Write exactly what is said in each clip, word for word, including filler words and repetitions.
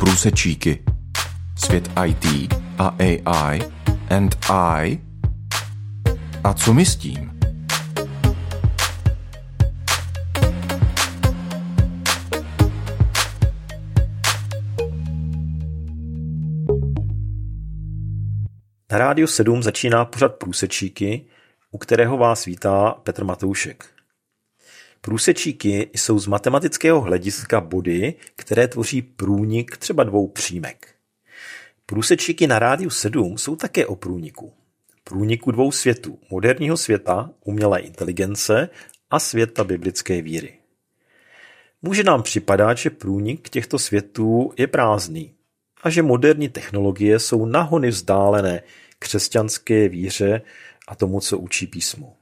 Průsečíky. Svět í té a á í and I. A co my s tím? Na Rádiu sedm začíná pořad Průsečíky, u kterého vás vítá Petr Matoušek. Průsečíky jsou z matematického hlediska body, které tvoří průnik třeba dvou přímek. Průsečíky na Rádiu sedm jsou také o průniku. Průniku dvou světů, moderního světa, umělé inteligence a světa biblické víry. Může nám připadat, že průnik těchto světů je prázdný a že moderní technologie jsou nahony vzdálené křesťanské víře a tomu, co učí písmo.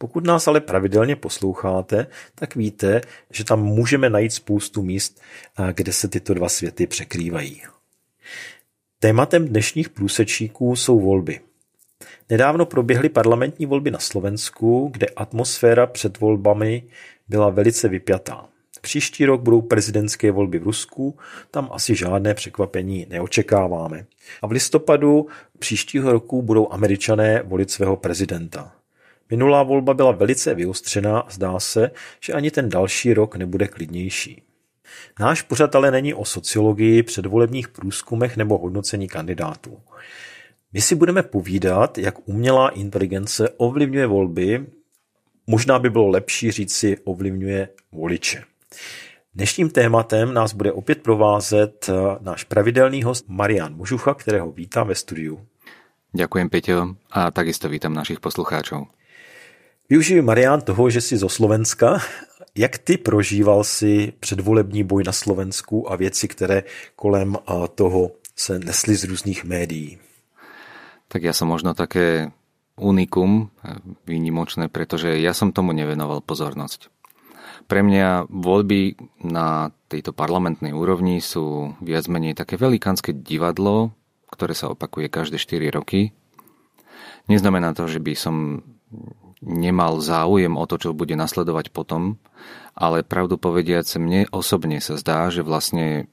Pokud nás ale pravidelně posloucháte, tak víte, že tam můžeme najít spoustu míst, kde se tyto dva světy překrývají. Tématem dnešních průsečíků jsou volby. Nedávno proběhly parlamentní volby na Slovensku, kde atmosféra před volbami byla velice vypjatá. Příští rok budou prezidentské volby v Rusku, tam asi žádné překvapení neočekáváme. A v listopadu příštího roku budou Američané volit svého prezidenta. Minulá volba byla velice vyostřená a zdá se, že ani ten další rok nebude klidnější. Náš pořad ale není o sociologii, předvolebních průzkumech nebo hodnocení kandidátů. My si budeme povídat, jak umělá inteligence ovlivňuje volby, možná by bylo lepší říci ovlivňuje voliče. Dnešním tématem nás bude opět provázet náš pravidelný host Marián Možucha, kterého vítám ve studiu. Ďakujem, Peťo, a takisto vítam našich poslucháčov. Využiju, Marián, toho, že jsi zo Slovenska. Jak ty prožíval si předvolební boj na Slovensku a věci, které kolem toho se nesly z různých médií? Tak ja som možno také unikum, výnimočné, pretože ja som tomu nevenoval pozornosť. Pre mňa voľby na tejto parlamentnej úrovni sú viac menej také velikánske divadlo, ktoré sa opakuje každé štyri roky. Neznamená to, že by som nemal záujem o to, čo bude nasledovať potom, ale pravdu povediac, mne osobne sa zdá, že vlastne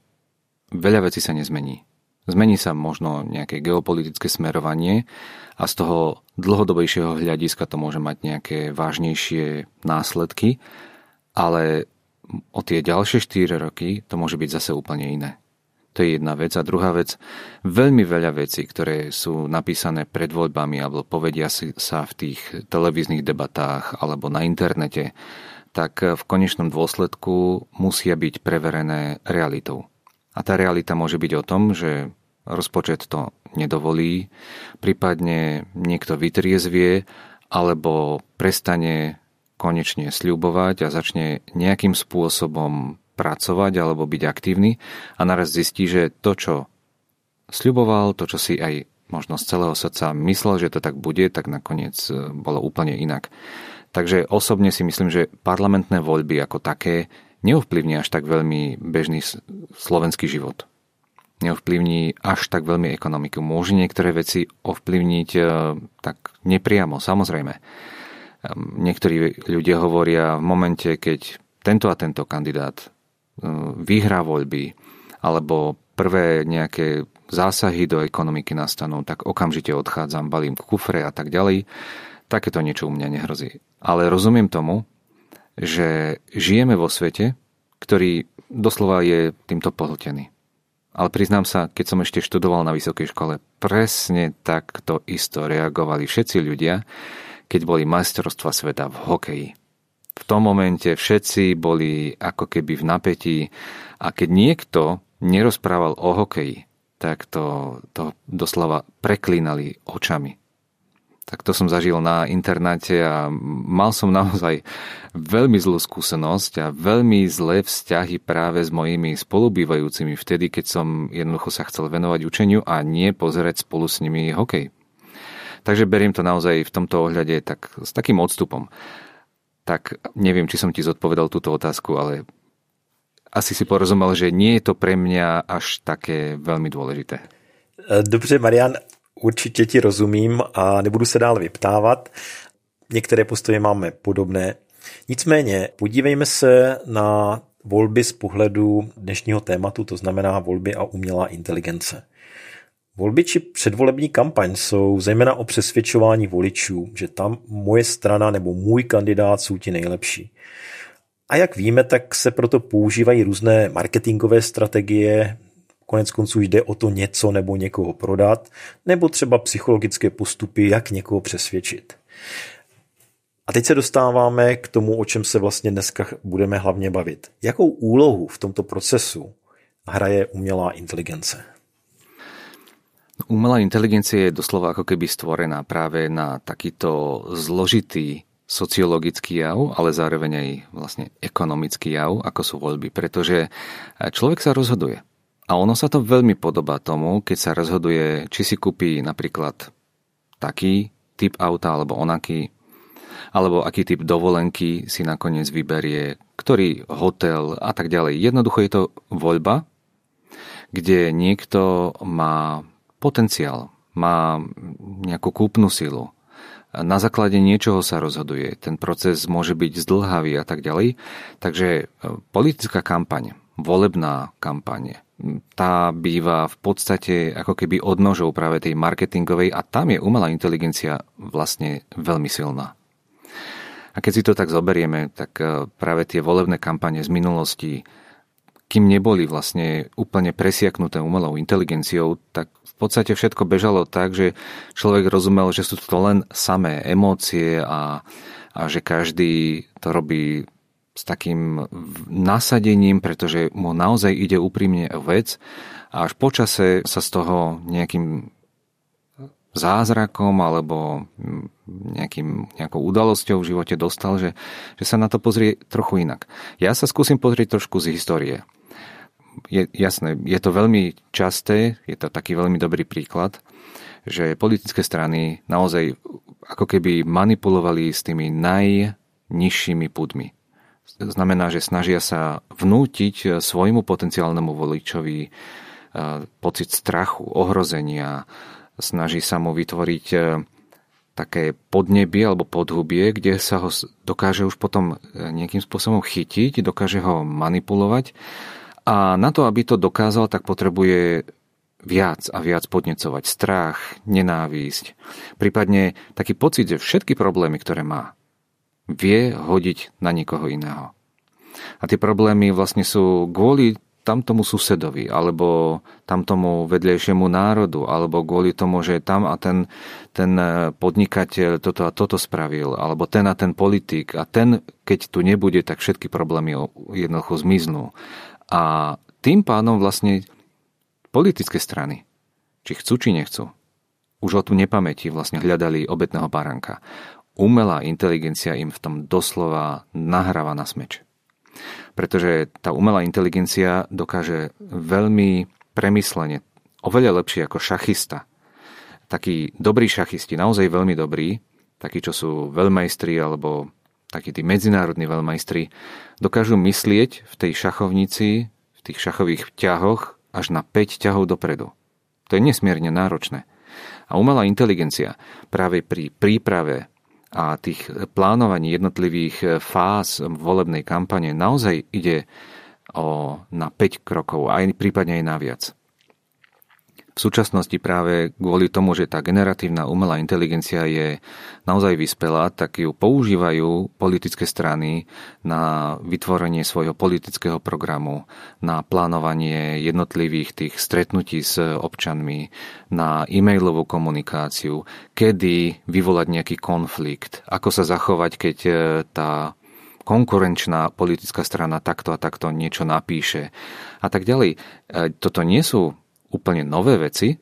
veľa vecí sa nezmení. Zmení sa možno nejaké geopolitické smerovanie a z toho dlhodobejšieho hľadiska to môže mať nejaké vážnejšie následky, ale o tie ďalšie štyri roky to môže byť zase úplne iné. To je jedna vec. A druhá vec, veľmi veľa vecí, ktoré sú napísané pred voľbami alebo povedia sa v tých televíznych debatách alebo na internete, tak v konečnom dôsledku musia byť preverené realitou. A tá realita môže byť o tom, že rozpočet to nedovolí, prípadne niekto vytriezvie alebo prestane konečne sľubovať a začne nejakým spôsobom pracovať alebo byť aktívny a naraz zistí, že to, čo sľuboval, to, čo si aj možno z celého srdca myslel, že to tak bude, tak nakoniec bolo úplne inak. Takže osobne si myslím, že parlamentné voľby ako také neovplyvní až tak veľmi bežný slovenský život. Neovplyvní až tak veľmi ekonomiku. Môže niektoré veci ovplyvniť tak nepriamo, samozrejme. Niektorí ľudia hovoria v momente, keď tento a tento kandidát vyhrá voľby alebo prvé nejaké zásahy do ekonomiky nastanú, tak okamžite odchádzam, balím kufre a tak ďalej. Takéto niečo u mňa nehrozí. Ale rozumiem tomu, že žijeme vo svete, ktorý doslova je týmto pohltený. Ale priznám sa, keď som ešte študoval na vysokej škole, presne takto isto reagovali všetci ľudia, keď boli majstrovstvá sveta v hokeji. V tom momente všetci boli ako keby v napätí a keď niekto nerozprával o hokeji, tak to, to doslova preklínali očami. Tak to som zažil na internáte a mal som naozaj veľmi zlú skúsenosť a veľmi zlé vzťahy práve s mojimi spolubývajúcimi vtedy, keď som jednoducho sa chcel venovať učeniu a nie pozerať spolu s nimi hokej. Takže beriem to naozaj v tomto ohľade tak, s takým odstupom. Tak neviem, či som ti zodpovedal túto otázku, ale asi si porozumel, že nie je to pre mňa až také veľmi dôležité. Dobře, Marián. Určitě ti rozumím a nebudu se dál vyptávat. Některé postoje máme podobné. Nicméně podívejme se na volby z pohledu dnešního tématu, to znamená volby a umělá inteligence. Volby či předvolební kampaň jsou zejména o přesvědčování voličů, že tam moje strana nebo můj kandidát jsou ti nejlepší. A jak víme, tak se proto používají různé marketingové strategie, koneckonců jde o to něco nebo někoho prodat, nebo třeba psychologické postupy, jak někoho přesvědčit. A teď se dostáváme k tomu, o čem se vlastně dneska budeme hlavně bavit. Jakou úlohu v tomto procesu hraje umělá inteligence? Umelá inteligencia je doslova ako keby stvorená práve na takýto zložitý sociologický jav, ale zároveň aj vlastne ekonomický jav, ako sú voľby, pretože človek sa rozhoduje. A ono sa to veľmi podobá tomu, keď sa rozhoduje, či si kúpi napríklad taký typ auta alebo onaký, alebo aký typ dovolenky si nakoniec vyberie, ktorý hotel a tak ďalej. Jednoducho je to voľba, kde niekto má potenciál, má nejakú kúpnu silu. Na základe niečoho sa rozhoduje. Ten proces môže byť zdlhavý a tak ďalej. Takže politická kampaň, volebná kampaň, tá býva v podstate ako keby odnožou práve tej marketingovej a tam je umelá inteligencia vlastne veľmi silná. A keď si to tak zoberieme, tak práve tie volebné kampane z minulosti, kým neboli vlastne úplne presiaknuté umelou inteligenciou, tak v podstate všetko bežalo tak, že človek rozumel, že sú to len samé emócie a, a že každý to robí s takým nasadením, pretože mu naozaj ide úprimne o vec a až po čase sa z toho nejakým zázrakom alebo nejakým, nejakou udalosťou v živote dostal, že, že sa na to pozrie trochu inak. Ja sa skúsim pozrieť trošku z histórie. Je jasné, je to veľmi časté, je to taký veľmi dobrý príklad, že politické strany naozaj ako keby manipulovali s tými najnižšími pudmi. Znamená, že snažia sa vnútiť svojmu potenciálnemu voličovi pocit strachu, ohrozenia, snaží sa mu vytvoriť také podnebie alebo podhubie, kde sa ho dokáže už potom nejakým spôsobom chytiť, dokáže ho manipulovať. A na to, aby to dokázal, tak potrebuje viac a viac podnecovať strach, nenávisť, prípadne taký pocit, že všetky problémy, ktoré má, vie hodiť na niekoho iného. A tie problémy vlastne sú kvôli tamtomu susedovi, alebo tamtomu vedlejšiemu národu, alebo kvôli tomu, že tam a ten, ten podnikateľ toto a toto spravil, alebo ten a ten politik a ten, keď tu nebude, tak všetky problémy jednoducho zmiznú. A tým pádom vlastne politické strany, či chcú, či nechcú, už o tu nepamäti vlastne hľadali obetného baránka. Umelá inteligencia im v tom doslova nahráva na smeč. Pretože tá umelá inteligencia dokáže veľmi premyslene, oveľa lepšie ako šachista. Takí dobrí šachisti, naozaj veľmi dobrí, takí, čo sú veľmajstri alebo takí tí medzinárodní veľmajstri, dokážu myslieť v tej šachovnici, v tých šachových ťahoch až na päť ťahov dopredu. To je nesmierne náročné. A umelá inteligencia práve pri príprave a tých plánovaní jednotlivých fáz volebnej kampane naozaj ide o, na päť krokov, aj prípadne aj naviac. V súčasnosti práve kvôli tomu, že tá generatívna umelá inteligencia je naozaj vyspelá, tak ju používajú politické strany na vytvorenie svojho politického programu, na plánovanie jednotlivých tých stretnutí s občanmi, na e-mailovú komunikáciu, kedy vyvolať nejaký konflikt, ako sa zachovať, keď tá konkurenčná politická strana takto a takto niečo napíše a tak ďalej. Toto nie sú úplne nové veci,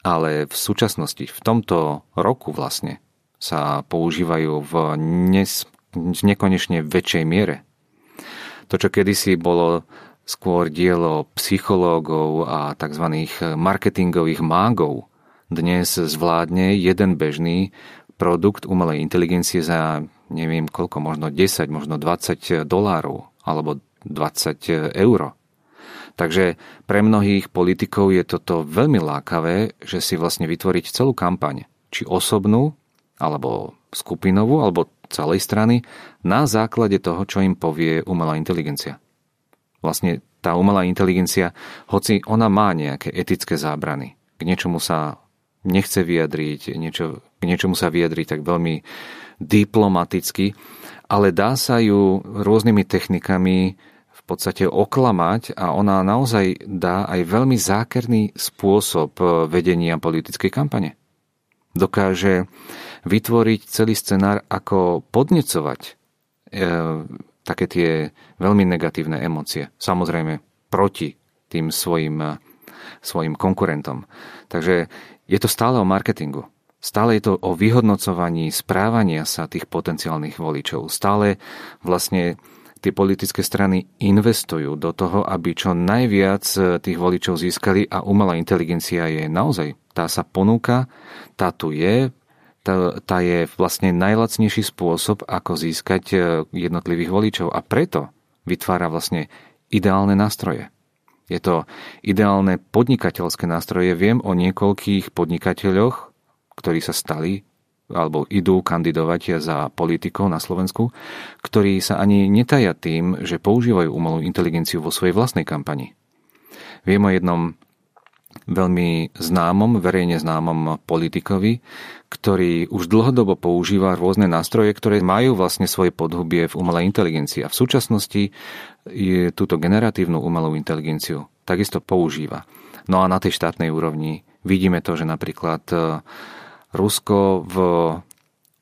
ale v súčasnosti, v tomto roku vlastne, sa používajú v nes- nekonečne väčšej miere. To, čo kedysi bolo skôr dielo psychológov a tzv. Marketingových mágov, dnes zvládne jeden bežný produkt umelej inteligencie za neviem koľko, možno desať, možno dvadsať dolárov alebo dvadsať euro. Takže pre mnohých politikov je toto veľmi lákavé, že si vlastne vytvoriť celú kampaň, či osobnú, alebo skupinovú, alebo celej strany, na základe toho, čo im povie umelá inteligencia. Vlastne tá umelá inteligencia, hoci ona má nejaké etické zábrany, k niečomu sa nechce vyjadriť, niečo, k niečomu sa vyjadriť tak veľmi diplomaticky, ale dá sa ju rôznymi technikami v podstate oklamať a ona naozaj dá aj veľmi zákerný spôsob vedenia politickej kampane. Dokáže vytvoriť celý scenár, ako podnecovať e, také tie veľmi negatívne emócie. Samozrejme proti tým svojim, svojim konkurentom. Takže je to stále o marketingu. Stále je to o vyhodnocovaní správania sa tých potenciálnych voličov. Stále vlastne tie politické strany investujú do toho, aby čo najviac tých voličov získali a umelá inteligencia je naozaj. Tá sa ponúka, tá tu je, tá, tá je vlastne najlacnejší spôsob, ako získať jednotlivých voličov a preto vytvára vlastne ideálne nástroje. Je to ideálne podnikateľské nástroje. Viem o niekoľkých podnikateľoch, ktorí sa stali alebo idú kandidovať za politikov na Slovensku, ktorí sa ani netajia tým, že používajú umelú inteligenciu vo svojej vlastnej kampani. Viem o jednom veľmi známom, verejne známom politikovi, ktorý už dlhodobo používa rôzne nástroje, ktoré majú vlastne svoje podhubie v umelej inteligencii a v súčasnosti je túto generatívnu umelú inteligenciu takisto používa. No a na tej štátnej úrovni vidíme to, že napríklad Rusko v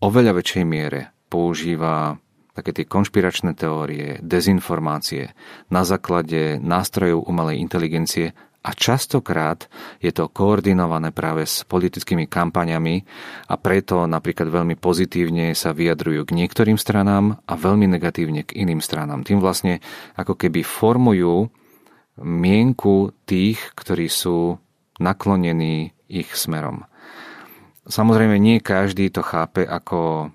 oveľa väčšej miere používa také tie konšpiračné teórie, dezinformácie na základe nástrojov umelej inteligencie a častokrát je to koordinované práve s politickými kampaňami a preto napríklad veľmi pozitívne sa vyjadrujú k niektorým stranám a veľmi negatívne k iným stranám. Tým vlastne ako keby formujú mienku tých, ktorí sú naklonení ich smerom. Samozrejme, nie každý to chápe ako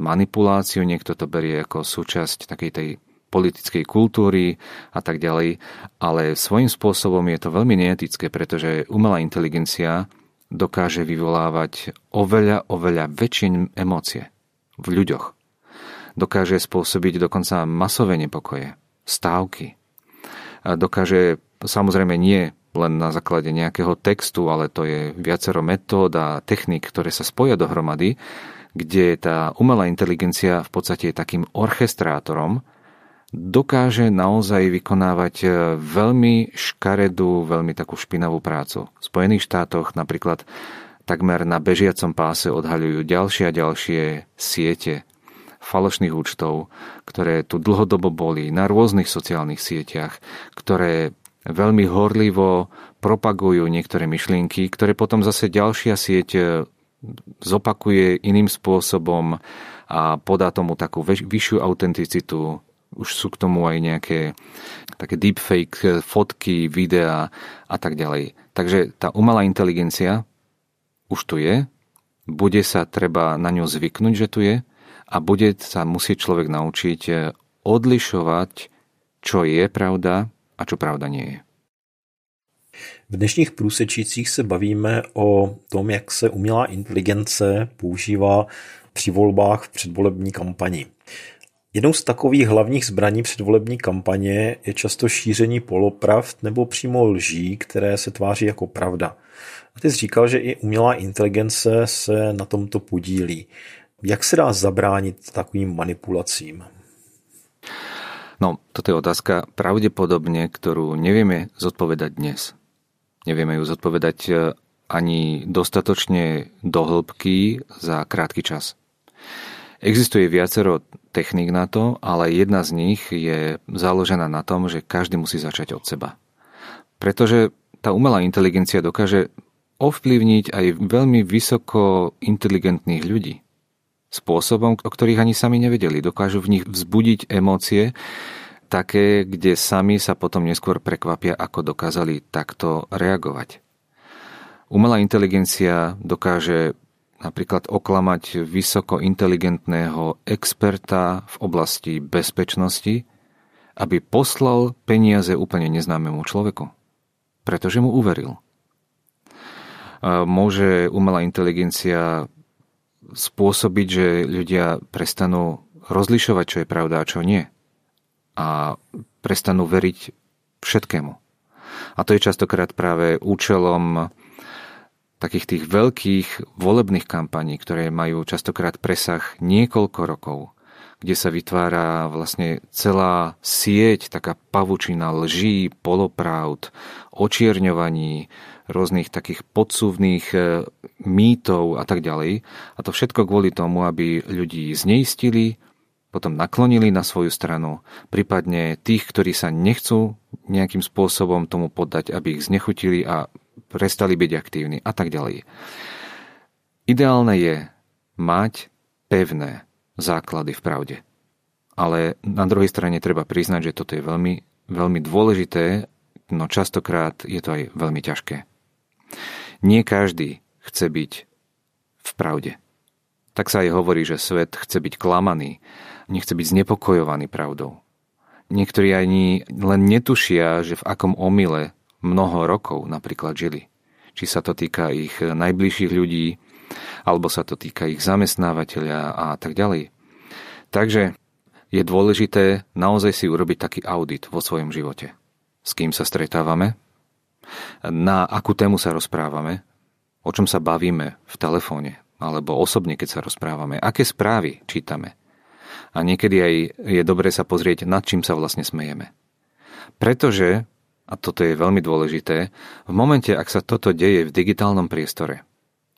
manipuláciu, niekto to berie ako súčasť takej tej politickej kultúry a tak ďalej, ale svojím spôsobom je to veľmi neetické, pretože umelá inteligencia dokáže vyvolávať oveľa, oveľa väčšie emócie v ľuďoch. Dokáže spôsobiť dokonca masové nepokoje, stávky. Dokáže, samozrejme nie len na základe nejakého textu, ale to je viacero metód a technik, ktoré sa spoja dohromady, kde tá umelá inteligencia v podstate je takým orchestrátorom, dokáže naozaj vykonávať veľmi škaredú, veľmi takú špinavú prácu. V Spojených štátoch napríklad takmer na bežiacom páse odhaľujú ďalšie a ďalšie siete falošných účtov, ktoré tu dlhodobo boli na rôznych sociálnych sieťach, ktoré veľmi horlivo propagujú niektoré myšlienky, ktoré potom zase ďalšia sieť zopakuje iným spôsobom a podá tomu takú vyššiu autenticitu. Už sú k tomu aj nejaké také deepfake fotky, videá a tak ďalej. Takže tá umelá inteligencia už tu je, bude sa treba na ňu zvyknúť, že tu je a bude sa musieť človek naučiť odlišovať, čo je pravda a čo pravda nie je. V dnešních průsečících se bavíme o tom, jak se umělá inteligence používá při volbách v předvolební kampani. Jednou z takových hlavních zbraní předvolební kampaně je často šíření polopravd nebo přímo lží, které se tváří jako pravda. A ty jsi říkal, že i umělá inteligence se na tomto podílí. Jak se dá zabránit takovým manipulacím? No, toto je otázka pravdepodobne, ktorú nevieme zodpovedať dnes. Nevieme ju zodpovedať ani dostatočne do hĺbky za krátky čas. Existuje viacero techník na to, ale jedna z nich je založená na tom, že každý musí začať od seba. Pretože tá umelá inteligencia dokáže ovplyvniť aj veľmi vysoko inteligentných ľudí spôsobom, o ktorých ani sami nevedeli. Dokážu v nich vzbudiť emócie také, kde sami sa potom neskôr prekvapia, ako dokázali takto reagovať. Umelá inteligencia dokáže napríklad oklamať vysoko inteligentného experta v oblasti bezpečnosti, aby poslal peniaze úplne neznámemu človeku, pretože mu uveril. Môže umelá inteligencia spôsobiť, že ľudia prestanú rozlišovať, čo je pravda a čo nie. A prestanú veriť všetkému. A to je častokrát práve účelom takých tých veľkých volebných kampaní, ktoré majú častokrát presah niekoľko rokov, kde sa vytvára vlastne celá sieť, taká pavučina lží, polopravd, očierňovaní, rôznych takých podsúvnych mýtov a tak ďalej. A to všetko kvôli tomu, aby ľudí zneistili, potom naklonili na svoju stranu, prípadne tých, ktorí sa nechcú nejakým spôsobom tomu poddať, aby ich znechutili a prestali byť aktívni a tak ďalej. Ideálne je mať pevné základy v pravde. Ale na druhej strane treba priznať, že toto je veľmi, veľmi dôležité, no častokrát je to aj veľmi ťažké. Nie každý chce byť v pravde. Tak sa aj hovorí, že svet chce byť klamaný, nechce byť znepokojovaný pravdou. Niektorí ani len netušia, že v akom omyle mnoho rokov napríklad žili. Či sa to týka ich najbližších ľudí, alebo sa to týka ich zamestnávateľa a tak ďalej. Takže je dôležité naozaj si urobiť taký audit vo svojom živote. S kým sa stretávame? Na akú tému sa rozprávame? O čom sa bavíme v telefóne? Alebo osobne, keď sa rozprávame? Aké správy čítame? A niekedy aj je dobré sa pozrieť, nad čím sa vlastne smejeme. Pretože, a toto je veľmi dôležité, v momente, ak sa toto deje v digitálnom priestore,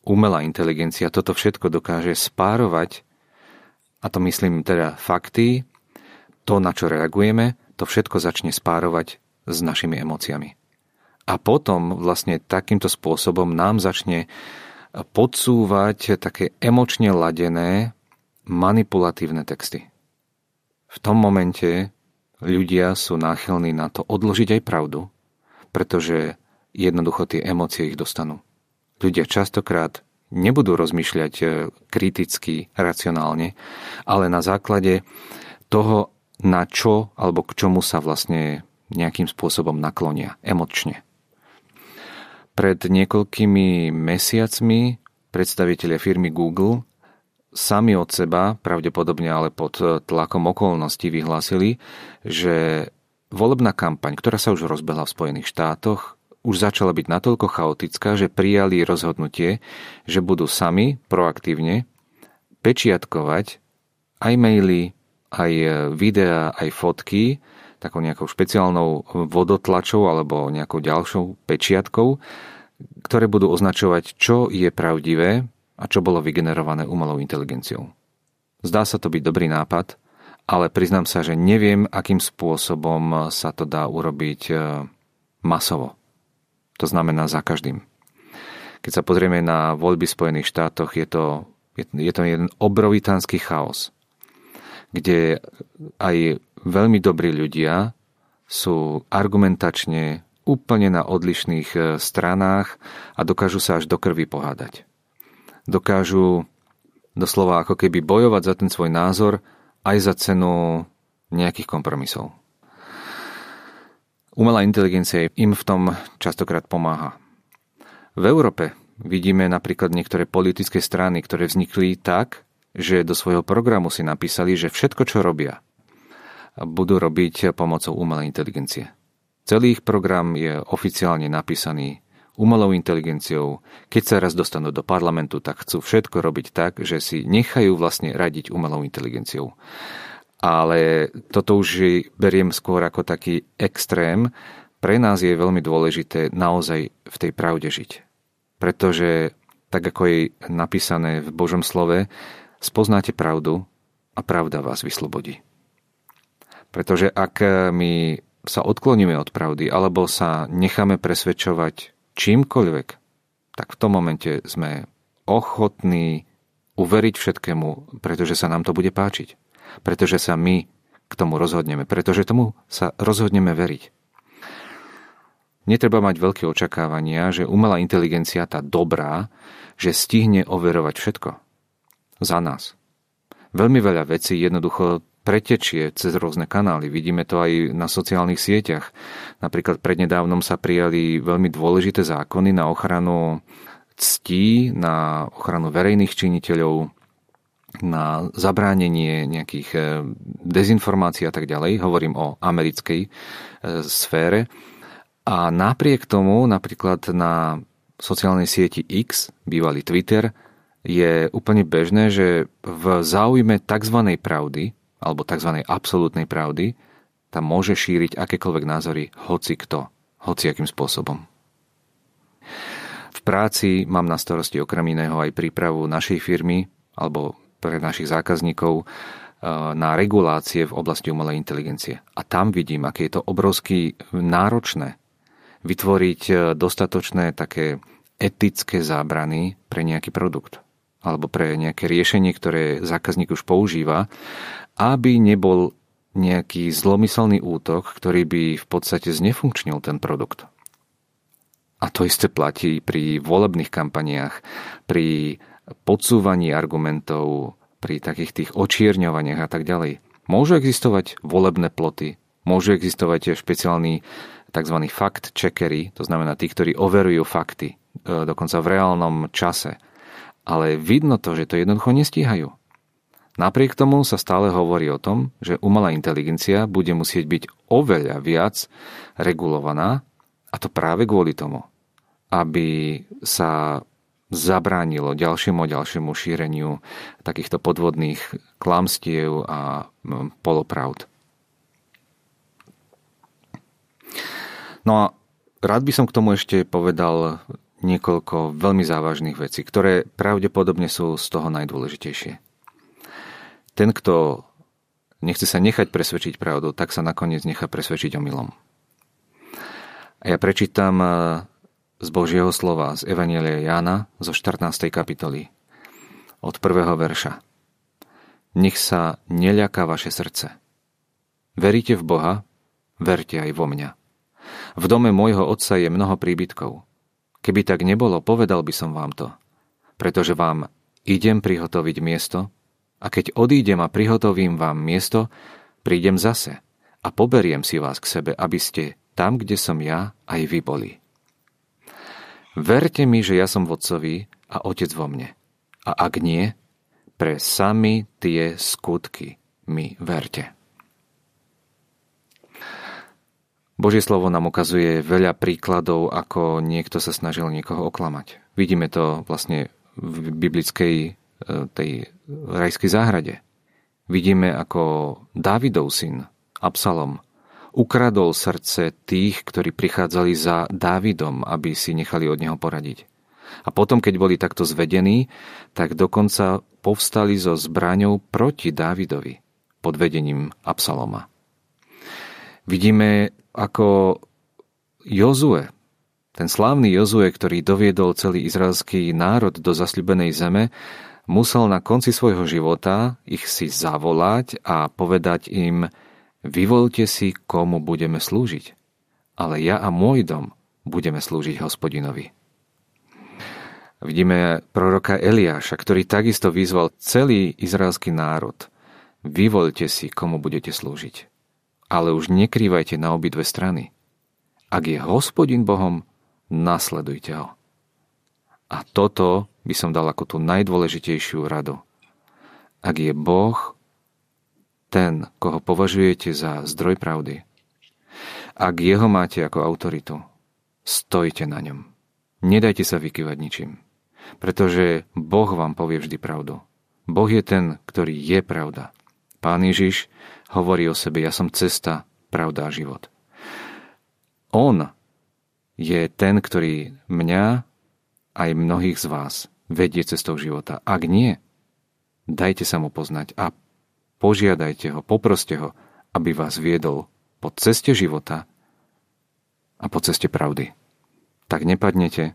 umelá inteligencia toto všetko dokáže spárovať, a to myslím teda fakty, to, na čo reagujeme, to všetko začne spárovať s našimi emóciami. A potom vlastne takýmto spôsobom nám začne podsúvať také emočne ladené manipulatívne texty. V tom momente ľudia sú náchylní na to odložiť aj pravdu, pretože jednoducho tie emócie ich dostanú. Ľudia častokrát nebudú rozmýšľať kriticky, racionálne, ale na základe toho, na čo alebo k čomu sa vlastne nejakým spôsobom naklonia emočne. Pred niekoľkými mesiacmi predstavitelia firmy Google sami od seba, pravdepodobne ale pod tlakom okolností, vyhlásili, že volebná kampaň, ktorá sa už rozbehla v Spojených štátoch, už začala byť natoľko chaotická, že prijali rozhodnutie, že budú sami proaktívne pečiatkovať aj maily, aj videá, aj fotky takou nejakou špeciálnou vodotlačou alebo nejakou ďalšou pečiatkou, ktoré budú označovať, čo je pravdivé a čo bolo vygenerované umelou inteligenciou. Zdá sa to byť dobrý nápad, ale priznám sa, že neviem, akým spôsobom sa to dá urobiť masovo. To znamená za každým. Keď sa pozrieme na voľby v Spojených štátoch, je to, je to jeden obrovitánsky chaos, kde aj veľmi dobrí ľudia sú argumentačne úplne na odlišných stranách a dokážu sa až do krvi pohádať. Dokážu doslova ako keby bojovať za ten svoj názor aj za cenu nejakých kompromisov. Umelá inteligencia im v tom častokrát pomáha. V Európe vidíme napríklad niektoré politické strany, ktoré vznikli tak, že do svojho programu si napísali, že všetko, čo robia, budú robiť pomocou umelej inteligencie. Celý ich program je oficiálne napísaný umelou inteligenciou. Keď sa raz dostanú do parlamentu, tak chcú všetko robiť tak, že si nechajú vlastne radiť umelou inteligenciou. Ale toto už beriem skôr ako taký extrém. Pre nás je veľmi dôležité naozaj v tej pravde žiť. Pretože, tak ako je napísané v Božom slove, spoznáte pravdu a pravda vás vyslobodí. Pretože ak my sa odkloníme od pravdy alebo sa necháme presvedčovať čímkoľvek, tak v tom momente sme ochotní uveriť všetkému, pretože sa nám to bude páčiť. Pretože sa my k tomu rozhodneme. Pretože tomu sa rozhodneme veriť. Netreba mať veľké očakávania, že umelá inteligencia, tá dobrá, že stihne overovať všetko za nás. Veľmi veľa vecí jednoducho pretečie cez rôzne kanály. Vidíme to aj na sociálnych sieťach. Napríklad prednedávnom sa prijali veľmi dôležité zákony na ochranu ctí, na ochranu verejných činiteľov, na zabránenie nejakých dezinformácií a tak ďalej. Hovorím o americkej sfére. A napriek tomu, napríklad na sociálnej sieti X, bývalý Twitter, je úplne bežné, že v záujme tzv. Pravdy alebo tzv. Absolútnej pravdy tam môže šíriť akékoľvek názory hoci kto, hoci akým spôsobom. V práci mám na starosti okrem iného aj prípravu našej firmy alebo pre našich zákazníkov na regulácie v oblasti umelej inteligencie. A tam vidím, aké je to obrovsky náročné vytvoriť dostatočné také etické zábrany pre nejaký produkt alebo pre nejaké riešenie, ktoré zákazník už používa, aby nebol nejaký zlomyselný útok, ktorý by v podstate znefunkčnil ten produkt. A to isté platí pri volebných kampaniách, pri podsúvaní argumentov, pri takých tých očierňovaniach a tak ďalej. Môžu existovať volebné ploty, môžu existovať špeciálni tzv. Fact-checkery, to znamená tí, ktorí overujú fakty, dokonca v reálnom čase. Ale vidno to, že to jednoducho nestíhajú. Napriek tomu sa stále hovorí o tom, že umelá inteligencia bude musieť byť oveľa viac regulovaná, a to práve kvôli tomu, aby sa zabránilo ďalšiemu a ďalšiemu šíreniu takýchto podvodných klamstiev a polopravd. No a rád by som k tomu ešte povedal niekoľko veľmi závažných vecí, ktoré pravdepodobne sú z toho najdôležitejšie. Ten, kto nechce sa nechať presvedčiť pravdou, tak sa nakoniec nechá presvedčiť omylom. A ja prečítam z Božieho slova, z Evanjelia Jána, zo štrnástej kapitoly, od prvého verša. Nech sa neľaká vaše srdce. Veríte v Boha, verte aj vo mňa. V dome môjho otca je mnoho príbytkov. Keby tak nebolo, povedal by som vám to, pretože vám idem prihotoviť miesto, a keď odídem a prihotovím vám miesto, prídem zase a poberiem si vás k sebe, aby ste tam, kde som ja, aj vy boli. Verte mi, že ja som v Otcovi a Otec vo mne. A ak nie, pre sami tie skutky mi verte. Božie slovo nám ukazuje veľa príkladov, ako niekto sa snažil niekoho oklamať. Vidíme to vlastne v biblickej tej rajskej záhrade. Vidíme, ako Dávidov syn, Absalom, ukradol srdce tých, ktorí prichádzali za Dávidom, aby si nechali od neho poradiť. A potom, keď boli takto zvedení, tak dokonca povstali so zbraňou proti Dávidovi pod vedením Absaloma. Vidíme, ako Jozue, ten slávny Jozue, ktorý doviedol celý izraelský národ do zasľúbenej zeme, musel na konci svojho života ich si zavolať a povedať im: vyvolte si, komu budeme slúžiť, ale ja a môj dom budeme slúžiť Hospodinovi. Vidíme proroka Eliáša, ktorý takisto vyzval celý izraelský národ: vyvolte si, komu budete slúžiť, ale už nekrývajte na obidve strany. Ak je Hospodin Bohom, nasledujte ho. A toto by som dal ako tú najdôležitejšiu radu. Ak je Boh ten, koho považujete za zdroj pravdy, ak jeho máte ako autoritu, stojte na ňom. Nedajte sa vykyvať ničím, pretože Boh vám povie vždy pravdu. Boh je ten, ktorý je pravda. Pán Ježiš hovorí o sebe: ja som cesta, pravda a život. On je ten, ktorý mňa aj mnohých z vás vedie cestou života. Ak nie, dajte sa mu poznať a požiadajte ho, poproste ho, aby vás viedol po ceste života a po ceste pravdy. Tak nepadnete,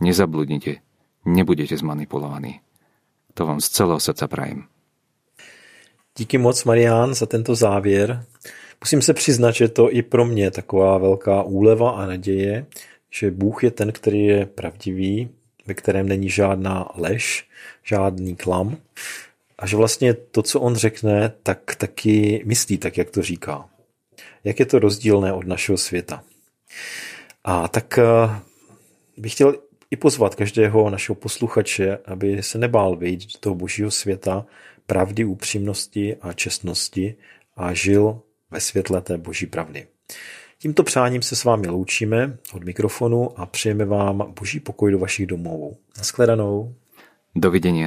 nezabludnite, nebudete zmanipulovaní. To vám z celého srdca prajem. Díky moc, Marián, za tento závěr. Musím se přiznat, že to i pro mě taková velká úleva a naděje, že Bůh je ten, který je pravdivý, ve kterém není žádná lež, žádný klam. A že vlastně to, co on řekne, tak taky myslí tak, jak to říká. Jak je to rozdílné od našeho světa. A tak bych chtěl i pozvat každého našeho posluchače, aby se nebál vejít do toho božího světa pravdy, upřímnosti a čestnosti a žil ve světle té boží pravdy. Tímto přáním se s vámi loučíme od mikrofonu a přejeme vám boží pokoj do vašich domovů. Naschledanou. Do vidění.